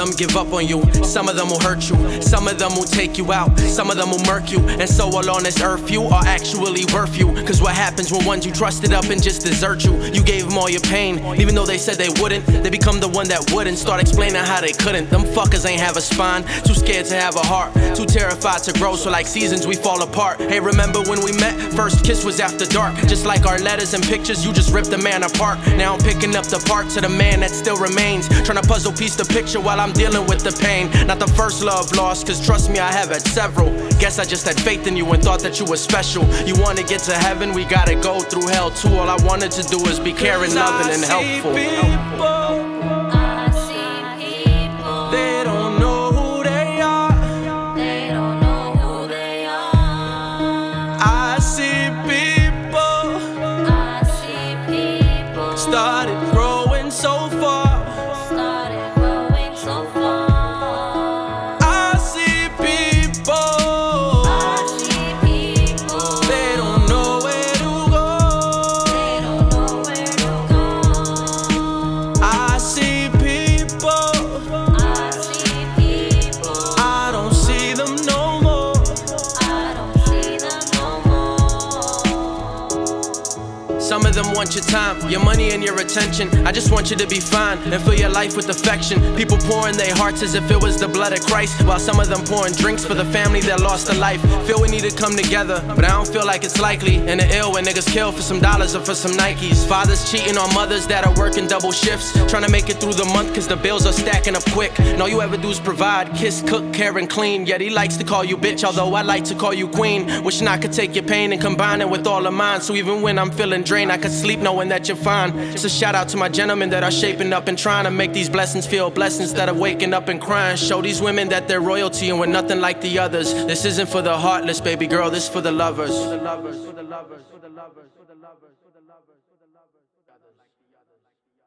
them give up on you, some of them will hurt you, some of them will take you out, some of them will murk you. And so all on this earth you are actually worth you. Cause what happens when ones you trusted up and just desert you? You gave them all your pain, even though they said they wouldn't. They become the one that wouldn't, start explaining how they couldn't. Them fuckers ain't have a spine, too scared to have a heart, too terrified to grow, so like seasons we fall apart. Hey, remember when we met? First kiss was after dark. Just like our letters and pictures, you just ripped the man apart. Now I'm picking up the parts of the man that still remains, trying to puzzle piece the picture while I'm dealing with the pain. Not the first love lost, cause trust me, I have had several. Guess I just had faith in you and thought that you were special. You wanna get to heaven, we gotta go through hell too. All I wanted to do is be caring, loving, and helpful. Some of them want your time, your money and your attention. I just want you to be fine and fill your life with affection. People pouring their hearts as if it was the blood of Christ, while some of them pouring drinks for the family that lost a life. Feel we need to come together, but I don't feel like it's likely. In the ill when niggas kill for some dollars or for some Nikes. Fathers cheating on mothers that are working double shifts, trying to make it through the month cause the bills are stacking up quick. And all you ever do is provide, kiss, cook, care and clean. Yet he likes to call you bitch, although I like to call you queen. Wishing I could take your pain and combine it with all of mine, so even when I'm feeling drained I could sleep knowing that you're fine. So shout out to my gentlemen that are shaping up and trying to make these blessings feel blessings that are waking up and crying. Show these women that they're royalty and we're nothing like the others. This isn't for the heartless, baby girl, this is for the lovers.